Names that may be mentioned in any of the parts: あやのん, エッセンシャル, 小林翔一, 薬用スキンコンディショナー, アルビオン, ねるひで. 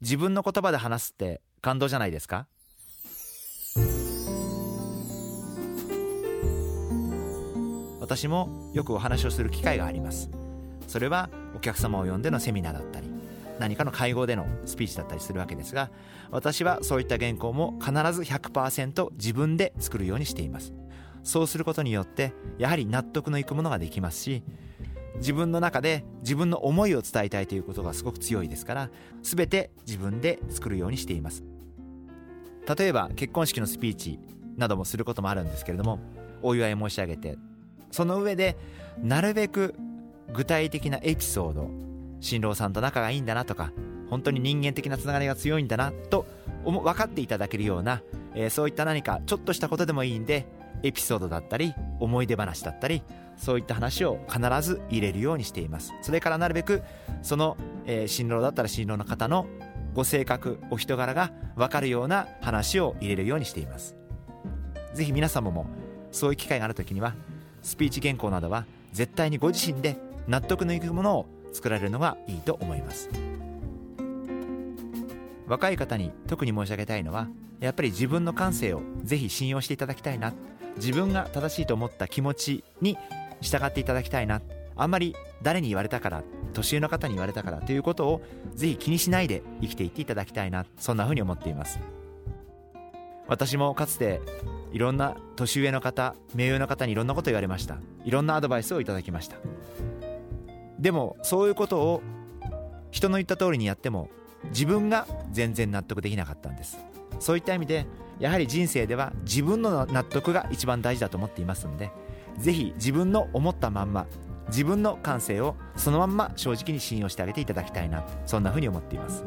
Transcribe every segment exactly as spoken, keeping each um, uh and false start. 自分の言葉で話すって感動じゃないですか？私もよくお話をする機会があります。それはお客様を呼んでのセミナーだったり、何かの会合でのスピーチだったりするわけですが、私はそういった原稿も必ず ひゃくパーセント 自分で作るようにしています。そうすることによってやはり納得のいくものができますし、自分の中で自分の思いを伝えたいということがすごく強いですから、全て自分で作るようにしています。例えば結婚式のスピーチなどもすることもあるんですけれども、お祝い申し上げて、その上でなるべく具体的なエピソード、新郎さんと仲がいいんだなとか、本当に人間的なつながりが強いんだなと分かっていただけるような、えー、そういった何かちょっとしたことでもいいんで、エピソードだったり思い出話だったり、そういった話を必ず入れるようにしています。それからなるべくその、えー、新郎だったら新郎の方のご性格、お人柄が分かるような話を入れるようにしています。ぜひ皆様もそういう機会があるときには、スピーチ原稿などは絶対にご自身で納得のいくものを作られるのがいいと思います。若い方に特に申し上げたいのは、やっぱり自分の感性をぜひ信用していただきたいな、自分が正しいと思った気持ちに従っていただきたいな、あんまり誰に言われたから、年上の方に言われたからということをぜひ気にしないで生きていっていただきたいな、そんなふうに思っています。私もかつていろんな年上の方、名誉の方にいろんなこと言われました。いろんなアドバイスをいただきました。でもそういうことを人の言った通りにやっても、自分が全然納得できなかったんです。そういった意味でやはり人生では自分の納得が一番大事だと思っていますので、ぜひ自分の思ったまんま、自分の感性をそのまんま正直に信用してあげていただきたいな、そんなふうに思っています。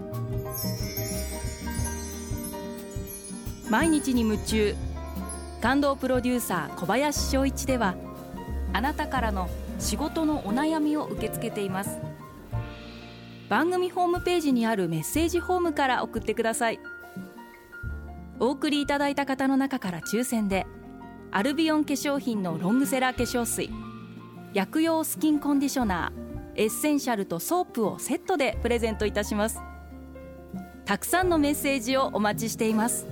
毎日に夢中、感動プロデューサー小林翔一では、あなたからの仕事のお悩みを受け付けています。番組ホームページにあるメッセージフォームから送ってください。お送りいただいた方の中から抽選でアルビオン化粧品のロングセラー化粧水、薬用スキンコンディショナー、エッセンシャルとソープをセットでプレゼントいたします。たくさんのメッセージをお待ちしています。